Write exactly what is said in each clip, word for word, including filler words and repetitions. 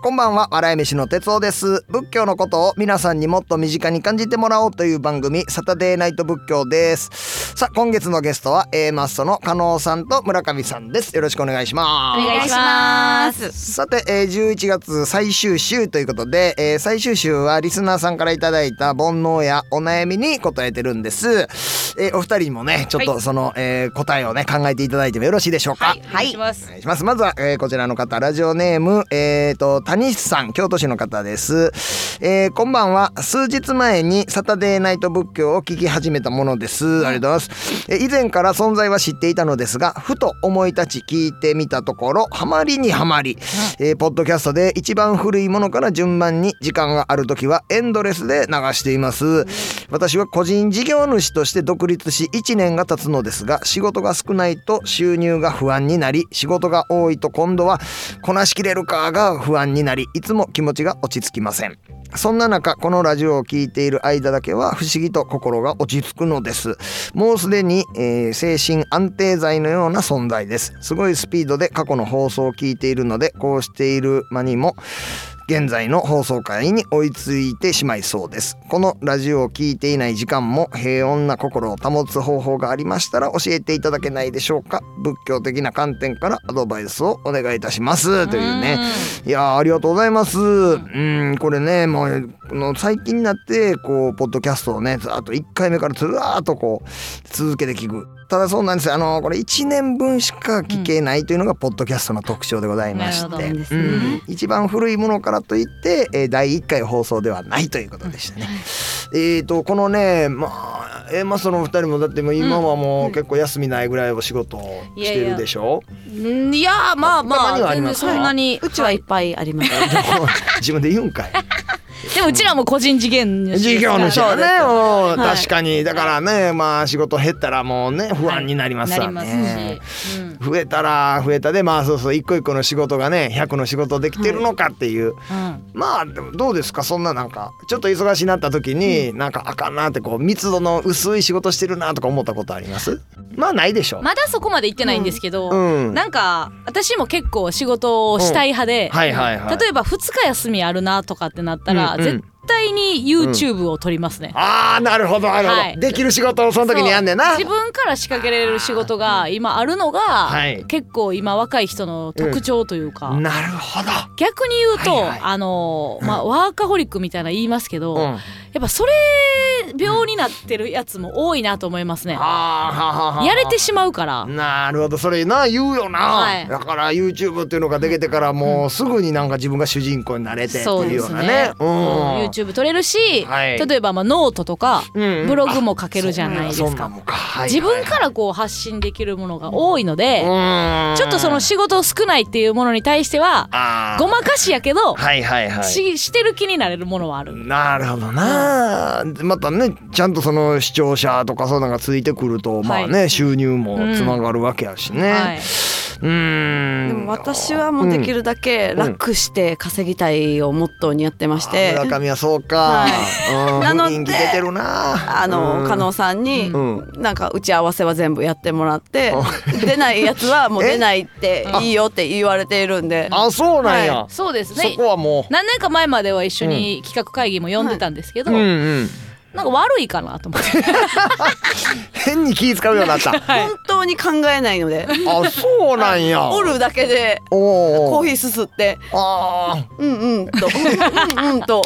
こんばんは、笑い飯の哲夫です。仏教のことを皆さんにもっと身近に感じてもらおうという番組、サタデーナイト仏教です。さあ、今月のゲストは A マッソの加納さんと村上さんです。よろしくお願いします。お願いします。さて、えー、じゅういちがつ最終週ということで、えー、最終週はリスナーさんからいただいた煩悩やお悩みに答えてるんです。えー、お二人にもね、ちょっとその、はい、えー、答えをね考えていただいてもよろしいでしょうか。はい、お願いします。お願いします。まずは、えー、こちらの方、ラジオネーム、えーと谷さん、京都市の方です。えー、こんばんは。数日前にサタデーナイト仏教を聞き始めたものです。ありがとうございます。えー、以前から存在は知っていたのですが、ふと思い立ち聞いてみたところ、ハマりにハマり、えー、ポッドキャストで一番古いものから順番に時間があるときはエンドレスで流しています。私は個人事業主として独立しいちねんが経つのですが、仕事が少ないと収入が不安になり、仕事が多いと今度はこなしきれるかが不安になりになり、いつも気持ちが落ち着きません。そんな中、このラジオを聞いている間だけは不思議と心が落ち着くのです。もうすでに、えー、精神安定剤のような存在です。すごいスピードで過去の放送を聞いているので、こうしている間にも現在の放送回に追いついてしまいそうです。このラジオを聞いていない時間も平穏な心を保つ方法がありましたら教えていただけないでしょうか。仏教的な観点からアドバイスをお願いいたしますというね。いや、ありがとうございます。うん、これね、もう最近になってこうポッドキャストをね、ずっといっかいめからずっとこう続けて聞く。ただそうなんですよ、あのこれいちねんぶんしか聞けないというのがポッドキャストの特徴でございまして、うんですね、うん、一番古いものからといって、えー、だいいっかい放送ではないということでしたね。うん、えーとこのね、まあ、えー、まあそのふたりもだっても今はもう結構休みないぐらいお仕事をしてるでしょ。いやいや、いやまあまあ、全然そんなにうちはいっぱいあります、はい、自分で言うんかいでもうちらも個人事業主事業主だね、はい、確かに。だからね、まあ仕事減ったらもうね不安になりますわね、はい、なりますし、うん、増えたら増えたで、まあそうそう、一個一個の仕事がねひゃくの仕事できてるのかっていう、はい、うん、まあでもどうですか、そんななんかちょっと忙しいなった時に、うん、なんかあかんなって、こう密度の薄い仕事してるなとか思ったことあります？まあないでしょ。まだそこまで行ってないんですけど、うんうん、なんか私も結構仕事をしたい派で、うん、はいはいはい、例えばふつか休みあるなとかってなったら、うん、絶対に YouTube を撮りますね。うん、ああ、なるほどなるほど、はい、できる仕事をその時にやんねんな。自分から仕掛けれる仕事が今あるのが、はい、結構今若い人の特徴というか、うん、なるほど。逆に言うと、はいはい、あのまあ、うん、ワーカホリックみたいな言いますけど、うん、やっぱそれ病になってるやつも多いなと思いますね。はあはあはあ、やれてしまうから。なるほど、それな言うよな、はい、だから YouTube っていうのができてからもうすぐになんか自分が主人公になれてっていうようなね、うん、YouTube 撮れるし、はい、例えばまあノートとかブログも書けるじゃないですか、うん、自分からこう発信できるものが多いので、うん、ちょっとその仕事少ないっていうものに対してはごまかしやけど、はいはいはい、し, してる気になれるものはある。なるほどな、うん、またねちゃんとその視聴者とかそういうのがついてくると、はい、まあね、収入もつながるわけやしね、うん、はい、うーん、でも私はもうできるだけ楽して稼ぎたいをモットーにやってまして、うんうん、村上はそうか、はい、うん、雰囲気出てるな。あの、うん、加納さんに、うん、なんか打ち合わせは全部やってもらって、うん、出ないやつはもう出ないっていいよって言われているんで。あ、そうなんや、はい、そうですね。そこはもう何年か前までは一緒に企画会議も呼んでたんですけど、うん、はい、うんうん、なんか悪いかなと思って変に気使うようになった、はい、本当に考えないので。あ、そうなんや。おるだけでコーヒーすすって、あ、うんうんとうんうんと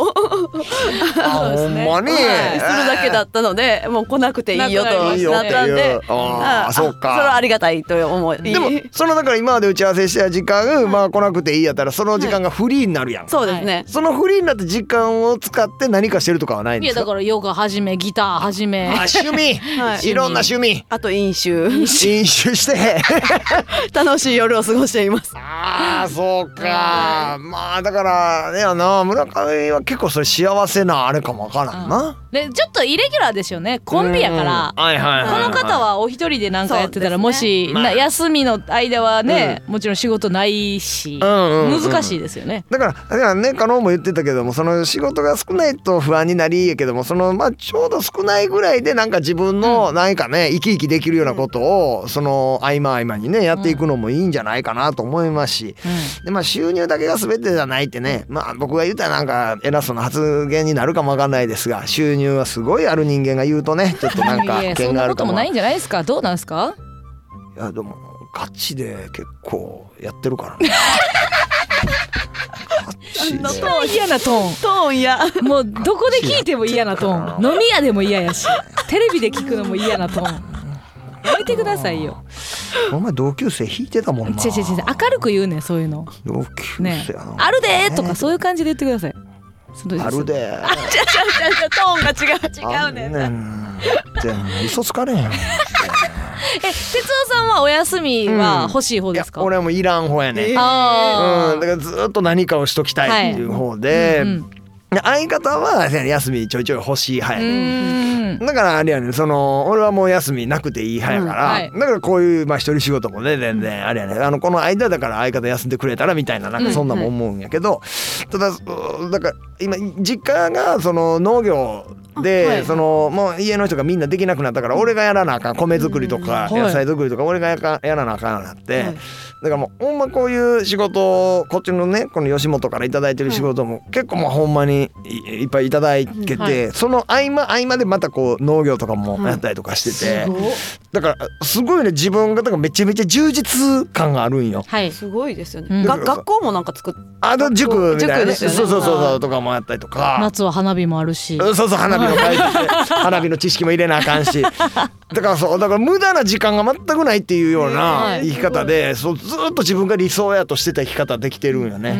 あ、ほんまに、はい、するだけだったので、もう来なくていいよとなったんで。ああ、そうか、それはありがたいと思い。でもそのだから今まで打ち合わせした時間、はい、まあ来なくていいやったらその時間がフリーになるやん、はい、そうですね。そのフリーになって時間を使って何かしてるとかはないんですか？いや、だからヨガはじめ、ギターはじめ、あ、趣味、はい、いろんな趣味、あと飲酒飲酒して楽しい夜を過ごしています。あああそうか、うん、まあだからね、あの村上は結構それ幸せなあれかもわからんな、うん、でちょっとイレギュラーですよね、コンビやから、はいはいはいはい、この方はお一人でなんかやってたら、ね、もし、まあ、休みの間はね、うん、もちろん仕事ないし、うんうんうん、難しいですよね。だから、だからね、加納も言ってたけども、その仕事が少ないと不安になりやけども、そのまあちょうど少ないぐらいでなんか自分の何かね、うん、生き生きできるようなことを、うん、その合間合間にねやっていくのもいいんじゃないかなと思いますし、うん、でまあ収入だけが全てじゃないってね、まあ僕が言うたらなんか偉そうな発言になるかもわかんないですが、収入はすごいある人間が言うとね、ちょっとなんか険があるかも。そんなこともないんじゃないですか。どうなんですか。いやでもガチで結構やってるからね。嫌なトーン、トーンやもうどこで聞いても嫌なトーン、飲み屋でも嫌やし、テレビで聞くのも嫌なトーン、やめてくださいよ。お前同級生引いてたもんな。違う違う違う、明るく言うねんそういうの。同級生、ね、あるでーとかそういう感じで言ってください。あるでー、あ、違う違う違う、トーンが違う違うねんな。ねん嘘つかれへん。え、哲夫さんはお休みは欲しい方ですか。うん、俺はもういらん方やね、えーあうん、だからずっと何かをしときたいっていう方で、はいうんうん、で相方は休みちょいちょい欲しい派やねん。だからあれやねん、その俺はもう休みなくていい派やから、うんはい、だからこういう、まあ、一人仕事もね全然あれやねん、あのこの間だから相方休んでくれたらみたいな、なんかそんなもん思うんやけど、うんはい、ただだから今実家がその農業で、はい、そのもう家の人がみんなできなくなったから俺がやらなあかん、米作りとか野菜作りとか俺が や, かやらなあかんなって、はい、だからもうほんまこういう仕事をこっちのねこの吉本からいただいてる仕事も結構まあほんまに い, いっぱいいただいてて、はい、その合間合間でまたこう農業とかもやったりとかしてて、はい、だからすごいね、自分がだからめちゃめちゃ充実感があるんよ、はい、すごいですよね、うん、学校もなんか作っあと塾みたいな、ね、そうそうそうそうとかもやったりとか、夏は花火もあるし、そうそう花火花火の知識も入れなあかんし、だからそうだから無駄な時間が全くないっていうような生き方で、そうずっと自分が理想やとしてた生き方できてるんよね。う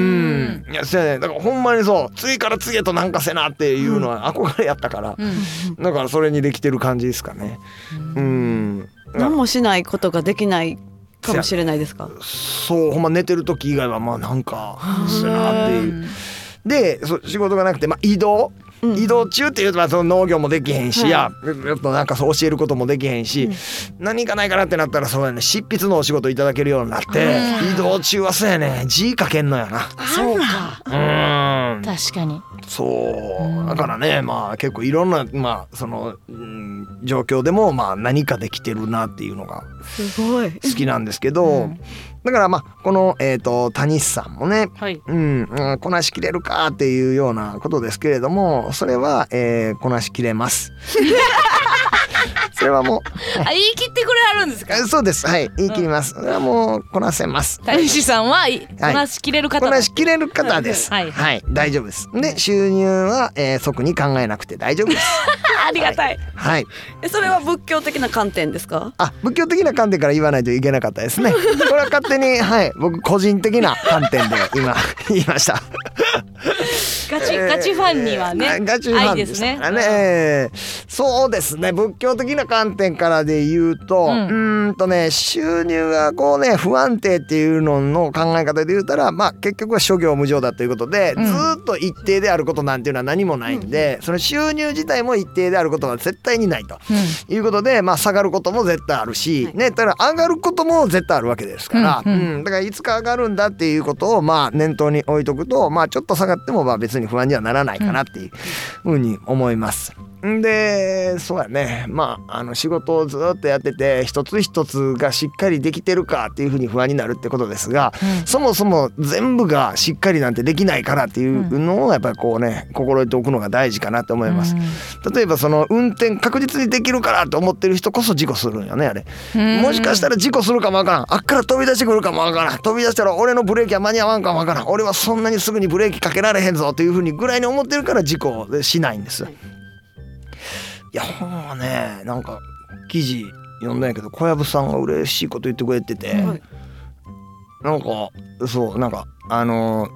んいやそうやね、だからほんまにそう次から次へとなんかせなっていうのは憧れやったから、うん、だからそれにできてる感じですかね。うん何もしないことができないかもしれないですか。そうほんま寝てる時以外はまあなんかすなっていうで、そう仕事がなくて、まあ、移動うん、移動中っていうと、まあ、その農業もできへんし、はい、やちょっとなんかそう教えることもできへんし、うん、何かないかなってなったらそうやね、執筆のお仕事いただけるようになって、うん、移動中はそうやね字書けんのやな。そうかうん確かにそうだからね、まあ結構いろんな、まあ、その、うん、状況でもまあ何かできてるなっていうのがすごい好きなんですけど、うん、だからまあこの、えーと、谷さんもね、はいうんうん、こなしきれるかっていうようなことですけれども、それは、えー、こなしきれます。それはもう、はい、あ言い切ってくれはるんですか。そうです、はい、言い切ります、うん、それはもうこなせます。谷さんは、はい、こなしきれる方、こなしきれる方です、はいはいはい、大丈夫です。で収入は、えー、即に考えなくて大丈夫です。ありがたい、はいはい、それは仏教的な観点ですか。あ仏教的な観点から言わないといけなかったですね。これは勝手に、はい、僕個人的な観点で今言いました。ガチ、えー、ガチファンにはねガチファンですね、愛ですね、えー、そうですね、仏教的な観点からで言うと、うん、うーんとね収入がこうね不安定っていうのの考え方で言うたら、まあ結局は諸行無常だということで、うん、ずっと一定であることなんていうのは何もないんで、うん、その収入自体も一定であることは絶対にないと、うん、いうことで、まあ下がることも絶対あるし、はい、ね、ただ上がることも絶対あるわけですから、うんうんうん、だからいつか上がるんだっていうことをまあ念頭に置いとくと、まあちょっと下がってもまあ別に不安にはならないかなっていうふうに思います。で、そうやね。まあ、あの仕事をずっとやってて一つ一つがしっかりできてるかっていうふうに不安になるってことですが、うん、そもそも全部がしっかりなんてできないからっていうのをやっぱりこうね心得ておくのが大事かなと思います、うん、例えばその運転確実にできるからと思ってる人こそ事故するんよねあれ、うん、もしかしたら事故するかもわからん、あっから飛び出してくるかもわからん、飛び出したら俺のブレーキは間に合わんかもわからん、俺はそんなにすぐにブレーキかけられへんぞというふうにぐらいに思ってるから事故しないんです。いやほんまねなんか記事読んだんやけど、小籔さんが嬉しいこと言ってくれてて、はい、なんかそうなんかあの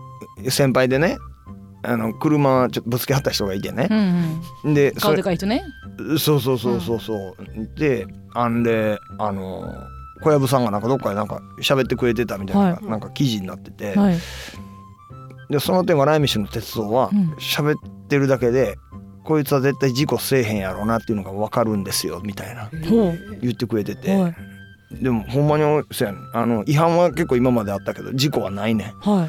ー、先輩でねあの車ちょっとぶつけはった人がいてね、うんうん、で顔でかい人ね、そうそうそうそうそう、うん、であんであのー小籔さんがなんかどっかでなんか喋ってくれてたみたいな、はい、なんか記事になってて、はい、でその点笑い飯の鉄道は喋ってるだけで、うん、こいつは絶対事故せえへんやろうなっていうのが分かるんですよみたいな言ってくれてて、はい、でもほんまにそうやん、あの違反は結構今まであったけど事故はないねん、はい、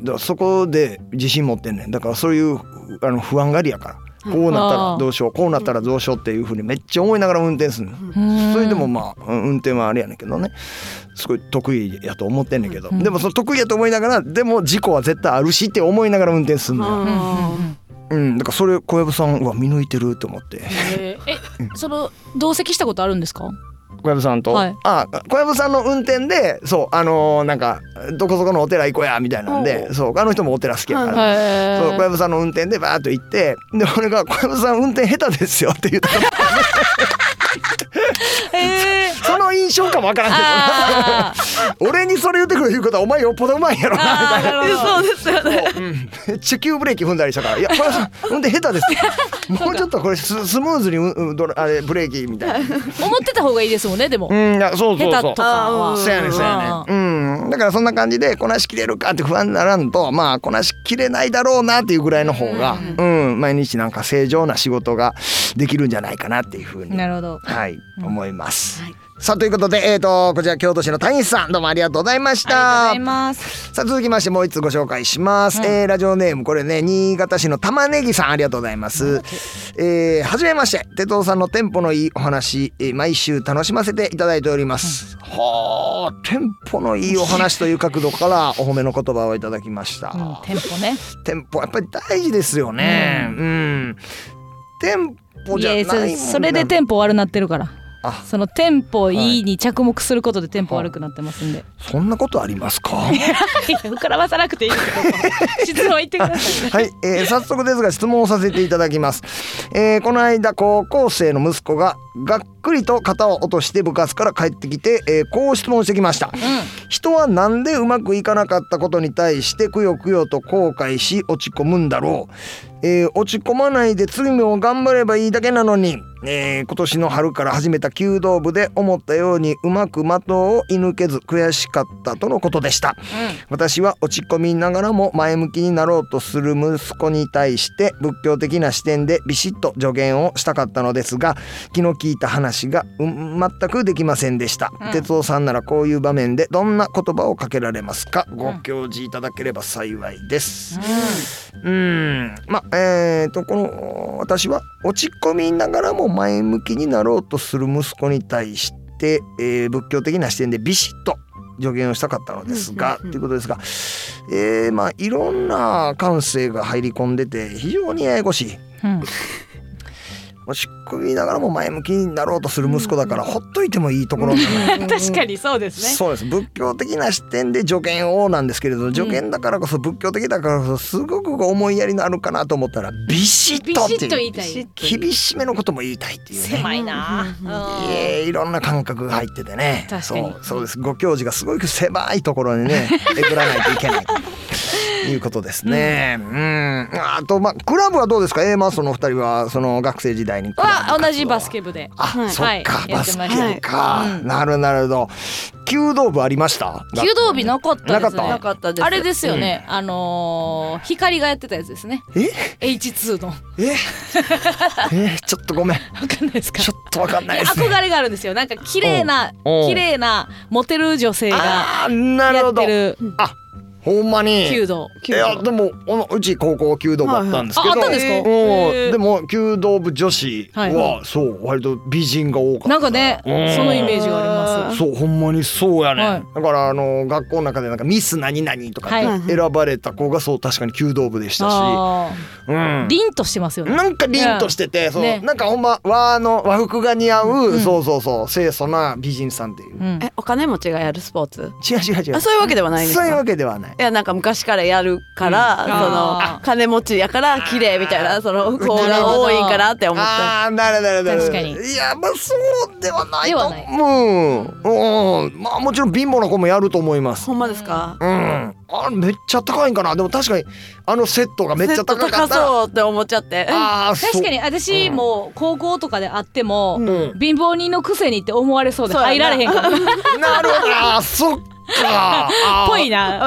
だからそこで自信持ってんねん。だからそういうあの不安がりやから、こうなったらどうしよう、こうなったらどうしようっていう風にめっちゃ思いながら運転するの。それでもまあ運転はあれやねんけどね、すごい得意やと思ってんねんけど、でもその得意やと思いながら、でも事故は絶対あるしって思いながら運転するのよ。うん、だからそれ小籔さんは見抜いてると思って、えー、えその同席したことあるんですか小籔さんと、はい、あ小籔さんの運転でそう、あのー、なんかどこそこのお寺行こうやみたいなんで、そうあの人もお寺好きやから、はい、そう小籔さんの運転でバーッと行って、で俺が小籔さん運転下手ですよって言った、えー、そ, その印象かもわからんけど俺にそれ言ってくるいうことはお前よっぽどうまいやろなみたいな。そうですよね、う、うん、急ブレーキ踏んだりしたから、いや小籔さん運転下手ですもうちょっとこれ ス, スムーズにうどあれブレーキみたいな思ってた方がいいですもんね。でもうん、そうそうそう、下手とかはそうやねそうやね、うん、だからそんな感じでこなしきれるかって不安にならんと、まあこなしきれないだろうなっていうぐらいの方が、うん、うん、毎日なんか正常な仕事ができるんじゃないかなっていうふうに、なるほど、はい、うん、思います、はい、さあということで、えーとこちら京都市の谷さん、どうもありがとうございました。ありがとうございます。さあ続きましてもう一つご紹介します、うん、えー、ラジオネームこれね新潟市の玉ねぎさん、ありがとうございます、うん、えー、はじめまして、鉄道さんのテンポのいいお話、えー、毎週楽しませていただいております、うん、はあ、テンポのいいお話という角度からお褒めの言葉をいただきました、うん、テンポね、テンポやっぱり大事ですよね、うん、うん、テンポじゃないもんね、いや、それでテンポ悪なってるから、あそのテンポいいに着目することでテンポ悪くなってますんで、はい、そんなことありますか膨らまさなくていいですけど質問言ってください、ね、はい、えー、早速ですが質問をさせていただきます、えー、この間高校生の息子ががっくりと肩を落として部活から帰ってきて、えー、こう質問してきました、うん、人はなんでうまくいかなかったことに対してくよくよと後悔し落ち込むんだろう、えー、落ち込まないで次も頑張ればいいだけなのに、えー、今年の春から始めた弓道部で思ったようにうまく的を射抜けず悔しかったとのことでした、うん、私は落ち込みながらも前向きになろうとする息子に対して仏教的な視点でビシッと助言をしたかったのですが、気の利いた話が、うん、全くできませんでした、うん、哲夫さんならこういう場面でどんな言葉をかけられますか、ご教示いただければ幸いです、うん、うん、まあ、えーとこの私は落ち込みながらも前向きになろうとする息子に対して、えー、仏教的な視点でビシッと助言をしたかったのですが、ということですが、えー、まあいろんな感性が入り込んでて非常にややこしい、うん、落ち込みながらも前向きになろうとする息子だから、うん、ほっといてもいいところ、うん、確かにそうですね、そうです、仏教的な視点で助言をなんですけれど、助言だからこそ仏教的だからこそすごく思いやりのあるかなと思ったらビシッとっていう厳しめのことも言いたいっていうね、狭いな、うん、い, い, いろんな感覚が入っててね、確かにそうそうです、ご教示がすごく狭いところにねえぐらないといけないいうことですね、うん、うん、あとまあクラブはどうですか、えー、まあそのふたりはその学生時代には同じバスケ部で、あ、はい、そっか、はい、バスケ部か、はい、なるなるほど。弓道部ありました？弓道部なかったですね、なかったです、あれですよね、うん、あのー、光がやってたやつですね、え エイチツー のええちょっとごめん分かんないですか、ちょっと分かんないです、ね、憧れがあるんですよ、なんか綺麗な綺麗なモテる女性がやってる、あ、なるほど、あほんまに弓道、いやでもうち高校弓道部あったんですけど、はいはい、あ, あったんですか、うん、でも弓道部女子は、はい、そう割と美人が多かった、なんかね、うん、そのイメージがあります、そうほんまにそうやね、はい、だからあの学校の中でなんかミス何々とかって選ばれた子がそう確かに弓道部でしたし、はいはい、うん、凛としてますよね、なんか凛としてて、そう、ね、なんかほんま和の和服が似合う、うん、そうそうそう清楚な美人さんっていう、うん、えお金持ちがやるスポーツ、違う違う違う、あそういうわけではないですか、そういうわけではないない？いやなんか昔からやるから、うん、その金持ちやから綺麗みたいなその子が多いんかなって思った。あなるなるなる確かに。いやまあそうではないと思う、うん、まあもちろん貧乏な子もやると思います。ほんまですか？うん、あれめっちゃ高いんかな。でも確かにあのセットがめっちゃ高かった。セット高そうって思っちゃって。あ確かに私も高校とかであっても、うん、貧乏人のくせにって思われそうで入られへんから、ね、なるほど。あそっかぽいな、う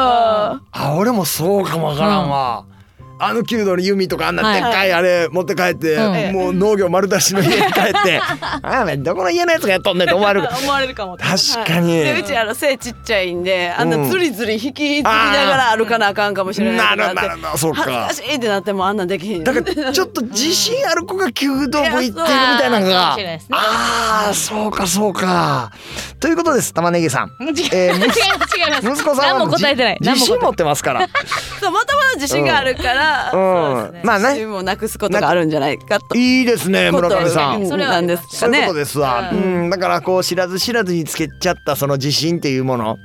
ん、あ俺もそうかもわからんわ、うん、あの弓道の弓とかあんなでっかいあれ持って帰って、はい、もう農業丸出しの家に帰ってああどこの家のやつがやっとんねんって思われる思われるかも。確かに、はい、でうちあの背ちっちゃいんであんなズリズリ引きずりながら歩かなあかんかもしれないなって、なるなるな、そうか恥ずかしいってなってもあんなできへん。だからちょっと自信ある子が弓道部行ってるみたいなのが、ね、ああそうかそうかということです。玉ねぎさん違う、えー、違います息子さんは何も答えてない、自信持ってますからそうもともと自信があるから、うんうん、そうですね、まあね自分をなくすことがあるんじゃないかと。いいですね村上さん、それなんですかね。そういうことですわ、うんうん、だからこう知らず知らずにつけちゃったその自信っていうもの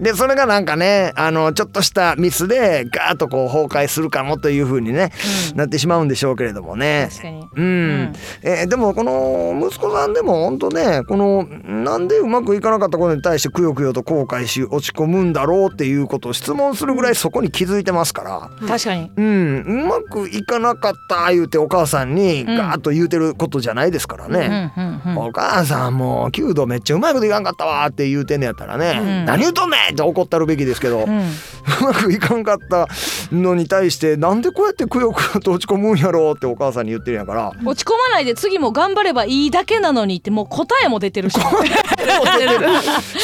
で、それがなんかねあのちょっとしたミスでガーッとこう崩壊するかもという風に、ね、うん、なってしまうんでしょうけれどもね。確かに、うんうん、えー、でもこの息子さんでも本当ねこのなんでうまくいかなかったことに対してくよくよと後悔し落ち込むんだろうっていうことを質問するぐらいそこに気づいてますから、うん、確かに、うん、うまくいかなかった言うてお母さんにガーッと言うてることじゃないですからね、うんうんうんうん、お母さんもう弓道めっちゃうまいこといかんかったわって言うてんねやったらね、うん、何言うとんねんって怒ったるべきですけど、うん、うまくいかんかったのに対してなんでこうやってくよくよと落ち込むんやろうってお母さんに言ってるんやから、落ち込まないで次も頑張ればいいだけなのにってもう答えも出てるし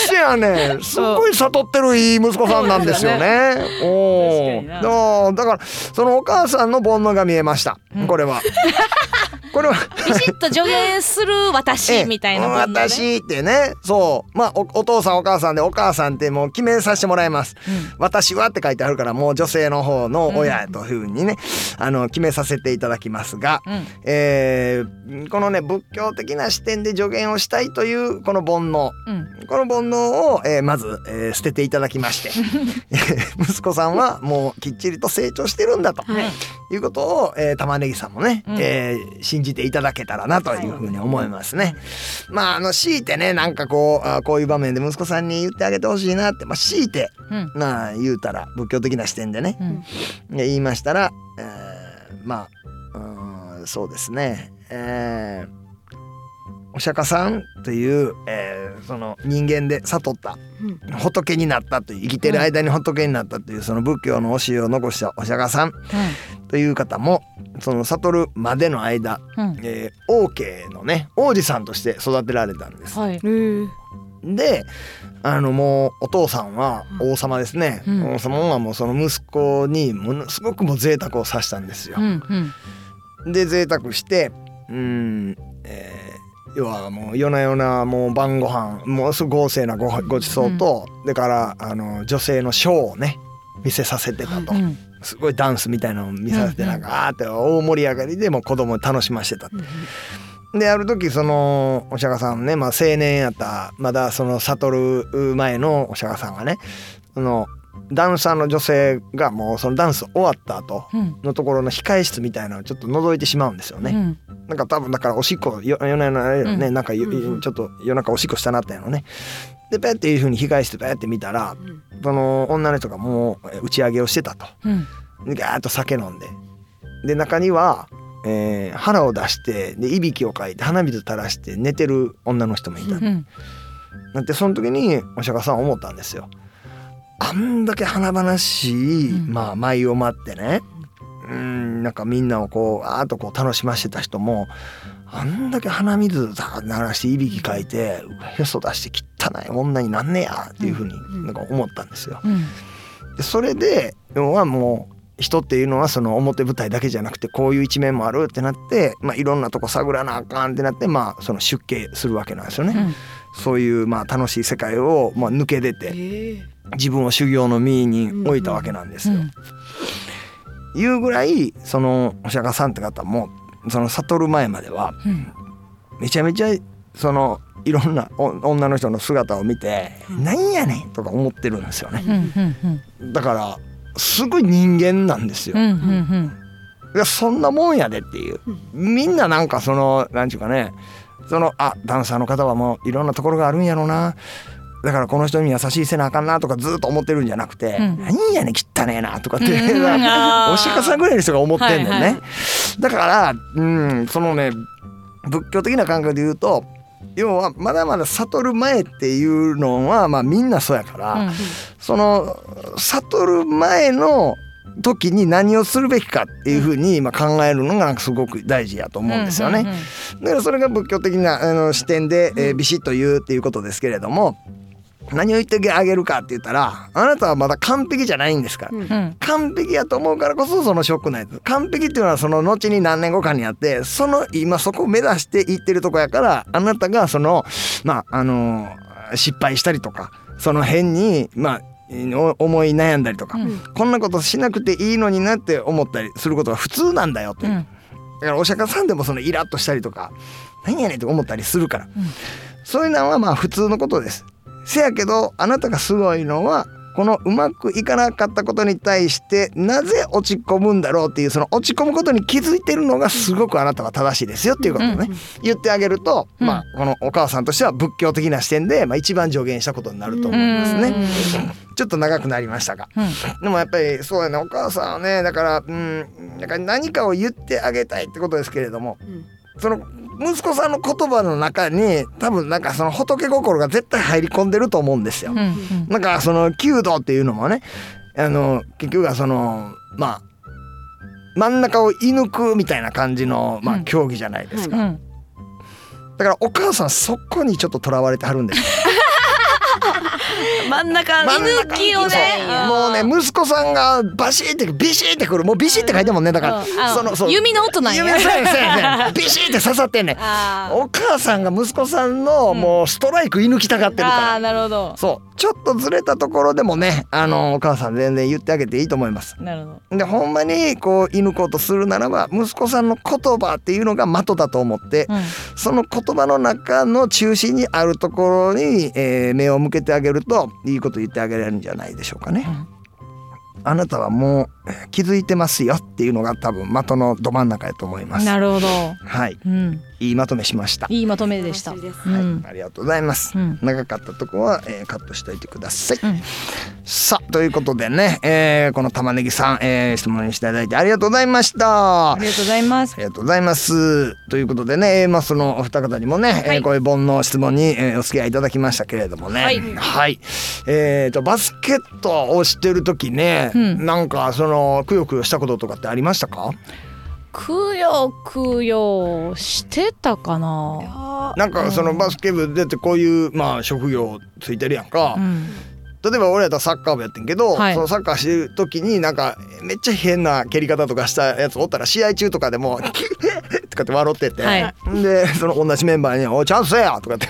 せやねん、すっごい悟ってるいい息子さんなんですよね。おー、だからそのお母さんの煩悩が見えました、うん、これはこれはビシッと助言する私みたいなもんだね、私ってね。そうまあ お, お父さんお母さんで、お母さんってもう決めさせてもらいます、うん、私はって書いてあるからもう女性の方の親というふうにね、うん、あの決めさせていただきますが、うん、えー、このね仏教的な視点で助言をしたいというこの煩悩、うん、この煩悩を、えー、まず、えー、捨てていただきまして息子さんはもうきっちりと成長してるんだと、はい、いうことを、えー、玉ねぎさんもね、うん、えー、信じていただけたらなというふうに思いますね、はい、まああの強いてねなんかこうあこういう場面で息子さんに言ってあげてほしいなって、まあ、強いて、うん、まあ言うたら仏教的な視点でね、うん、で言いましたら、えー、まあうんそうですね、えー、お釈迦さんという、えー、その人間で悟った仏になったという生きてる間に仏になったというその仏教の教えを残したお釈迦さんという方もその悟るまでの間、えー、王家のね王子さんとして育てられたんです、はい、であのもうお父さんは王様ですね、うん、王様はもうその息子にものすごくもう贅沢をさしたんですよ、うんうん、で贅沢してうーん、えー要はもう夜な夜なもう晩ご飯もうすぐ豪勢な ご, ごちそうと、うん、だからあの女性のショーをね見せさせてたと、うん、すごいダンスみたいなのを見させてなんか、うん、あーって大盛り上がりでもう子供を楽しましてたって、うん、である時そのお釈迦さんね、まあ、青年やったまだその悟る前のお釈迦さんがねそのダンサーの女性がもうそのダンス終わった後のところの控室みたいなのをちょっと覗いてしまうんですよね、うん、なんか多分だからおしっこ夜な夜なね、うん、なんか、うん、ちょっと夜中おしっこしたなったんやろね。でペッていう風に控室ペッて見たら、うん、その女の人がもう打ち上げをしてたと、うん、ガーッと酒飲んでで中には、えー、腹を出してでいびきをかいて鼻水垂らして寝てる女の人もいた、うん、なんてその時にお釈迦さん思ったんですよ。あんだけ華々しい、うん、まあ舞を待ってね、うん、なんかみんなをこうあーっとこう楽しましてた人もあんだけ鼻水ザーッと鳴らしていびきかいてへそ出して汚い女になんねやっていうふうになんか思ったんですよ、うんうん、でそれで要はもう人っていうのはその表舞台だけじゃなくてこういう一面もあるってなって、まあ、いろんなとこ探らなあかんってなって、まあ、その出家するわけなんですよね、うん、そういうまあ楽しい世界をまあ抜け出て、えー自分を修行の身に置いたわけなんですよ、うんうん、いうぐらいそのお釈迦さんって方もその悟る前まではめちゃめちゃそのいろんな女の人の姿を見て、うん、なんやねんとか思ってるんですよね、うんうん、だからすごい人間なんですよ、うんうんうん、いやそんなもんやでっていう、みんななんかそのなんちゅうかね、そのあダンサーの方はもういろんなところがあるんやろうな、だからこの人に優しいせなあかんなとかずっと思ってるんじゃなくて、うん、何やねん汚ねえなとかって、うん、お釈迦さんぐらいの人が思ってんだよね、はいはい、だから、うん、そのね仏教的な感覚で言うと、要はまだまだ悟る前っていうのはまあみんなそうやから、うん、その悟る前の時に何をするべきかっていうふうに今考えるのがなんかすごく大事やと思うんですよね、うんうんうん、だからそれが仏教的なあの視点で、えー、ビシッと言うっていうことですけれども、何を言ってあげるかって言ったら、あなたはまだ完璧じゃないんですから、うん、完璧やと思うからこそそのショックないです。完璧っていうのはその後に何年後かにあって、その今そこを目指していってるとこやから、あなたがそのまああのー、失敗したりとかその辺にまあ思い悩んだりとか、うん、こんなことしなくていいのになって思ったりすることが普通なんだよという、うん、だからお釈迦さんでもそのイラッとしたりとか何やねんと思ったりするから、うん、そういうのはまあ普通のことです。せやけどあなたがすごいのは、このうまくいかなかったことに対してなぜ落ち込むんだろうっていう、その落ち込むことに気づいてるのがすごくあなたは正しいですよっていうことをね、言ってあげると、まあこのお母さんとしては仏教的な視点でまあ一番助言したことになると思いますね。ちょっと長くなりましたが、でもやっぱりそうやね、お母さんはね、だからうんだから何かを言ってあげたいってことですけれども、その息子さんの言葉の中に多分なんかその仏心が絶対入り込んでると思うんですよ、うんうん、なんかその弓道っていうのもね、あの結局はそのまあ真ん中を射抜くみたいな感じの、まあ、競技じゃないですか、うんうんうん、だからお母さんそこにちょっととらわれてはるんですよ真ん中射抜きをね、もうね息子さんがバシーってビシーってくる、もうビシーって書いてもんね、だからそのそう弓の音なんや、弓そうやビシーって刺さってんねん、お母さんが息子さんのもうストライク射抜きたがってるから、うん、あなるほど、そうちょっとずれたところでもね、あのお母さん全然言ってあげていいと思います。なるほど。でほんまにこう射抜こうとするならば、息子さんの言葉っていうのが的だと思って、うん、その言葉の中の中心にあるところに、えー、目を向けてあげるといいこと言ってあげられるんじゃないでしょうかね、うん、あなたはもう気づいてますよっていうのが多分的のど真ん中やと思います。なるほど、はい、うん、いいまとめしました。いいまとめでした、はいうん、ありがとうございます、うん、長かったとこは、えー、カットしておいてください、うん、さあということでね、えー、この玉ねぎさん、えー、質問にしていただいてありがとうございました。ありがとうございます。ありがとうございますということでね、まあ、そのお二方にもね、はい、こういう煩悩質問に、えー、お付き合いいただきましたけれどもね、はい、はいえー、とバスケットをしてる時ね、うん、なんかそのくよくよしたこととかってありましたか？くよくよしてたかな。なんかそのバスケ部でってこういう、まあ、職業ついてるやんか、うん、例えば俺やったらサッカー部やってんけど、はい、そのサッカーしてる時になんかめっちゃ変な蹴り方とかしたやつおったら試合中とかでもとかって笑ってて、はい、でその同じメンバーにおチャンスやとかって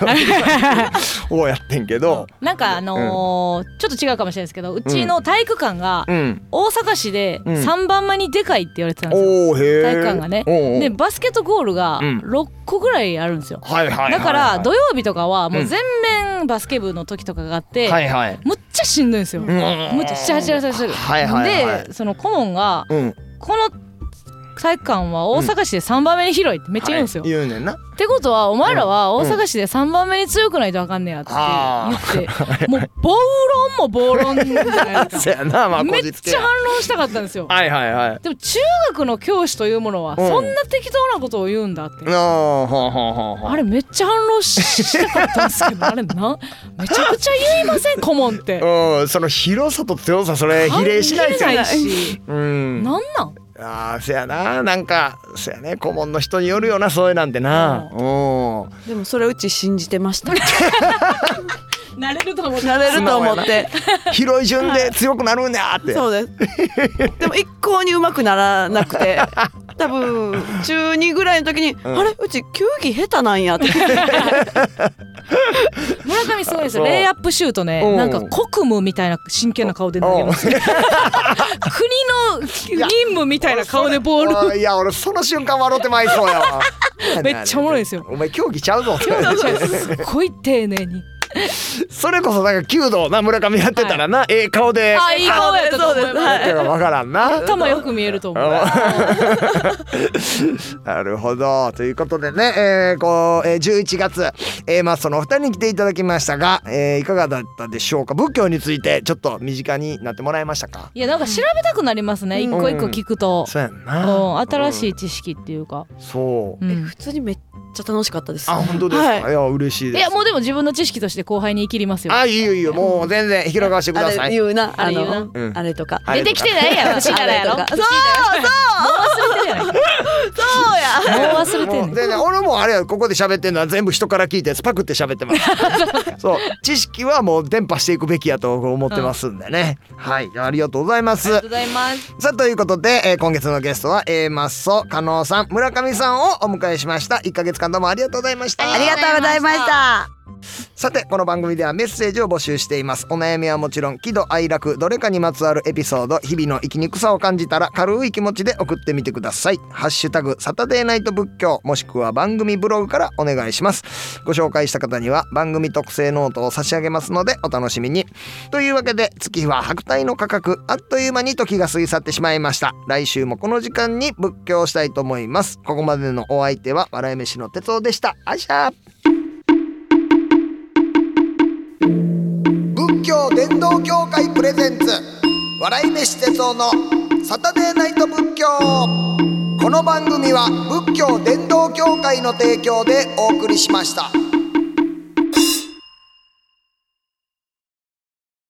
おやってんけど、なんかあのーうん、ちょっと違うかもしれないですけど、うちの体育館が大阪市でさんばんめにでかいって言われてたんですよ、うん、体育館がね。でバスケットゴールがろっこぐらいあるんですよ、うん、だから土曜日とかはもう全面バスケ部の時とかがあって、うんはいはい、むっちゃしんどいんですよ、うん、むっちゃ走らせたりする、はいはいはい、でその顧問が、うん、この体育館は大阪市でさんばんめに広いってめっちゃ言うんですよ、うんはい、言うねんな。ってことはお前らは大阪市でさんばんめに強くないとあかんねやって言って、うん、もう暴論も暴論じゃないですかな、まあ、めっちゃ反論したかったんですよはいはい、はい、でも中学の教師というものはそんな適当なことを言うんだって、うん、あれめっちゃ反論したかったんですけどあれなめちゃくちゃ言いません顧問ってうん、その広さと強さそれ比例しないじゃないし、うん、なんなんあーせやな、なんかせやね顧問の人によるよなそういうなんてな、うん、でもそれうち信じてましたなれると思ってなれると思って広い順で強くなるんだってそうですでも一向にうまくならなくて多分中にぐらいの時に、うん、あれうち球技下手なんやって村上すごいですよ。レイアップシュートね、うん、なんか国務みたいな真剣な顔で投げます、ね、国の任務みたいな顔でボールいや俺その瞬間笑ってまいそうやわめっちゃおもろいですよ。お前競技ちゃうぞってすっごい丁寧にそれこそなんか弓道な村上やってたらな、はい、ええ顔であいい顔やったと思いますけど分からんな頭よく見えると思うなるほどということでね、えーこうえー、じゅういちがつ、えーまあ、そのふたりに来ていただきましたが、えー、いかがだったでしょうか。仏教についてちょっと身近になってもらいましたか。いやなんか調べたくなりますね、うん、一個一個聞くと、うん、そうやんな、うん、新しい知識っていうか、うん、そう、うん、え普通にめっちゃ楽しかったです。あ本当ですか、はい、いや嬉しいです。いやもうでも自分の知識として後輩に生きりますよ。あいいよいいよもう全然広がしてください。あれ言うなあのあれとか出てきてないやろ。そうそうもう忘れてるやん。そうやもう忘れてんねん。でね俺もあれやここで喋ってるのは全部人から聞いたやつパクって喋ってますそう知識はもう伝播していくべきやと思ってますんでね、うん、はいありがとうございます。ありがとうございます。さあということで、えー、今月のゲストは A マッソ加納さん村上さんをお迎えしました。いっかげつかんどうもありがとうございました。ありがとうございました。さてこの番組ではメッセージを募集しています。お悩みはもちろん喜怒哀楽どれかにまつわるエピソード日々の生きにくさを感じたら軽い気持ちで送ってみてください。ハッシュタグサタデーナイト仏教もしくは番組ブログからお願いします。ご紹介した方には番組特製ノートを差し上げますのでお楽しみに。というわけで月は白帯の価格あっという間に時が過ぎ去ってしまいました。来週もこの時間に仏教したいと思います。ここまでのお相手は笑い飯の哲夫でした。あいしゃー仏教伝道協会プレゼンツ笑い飯哲夫のサタデーナイト仏教。この番組は仏教伝道協会の提供でお送りしました。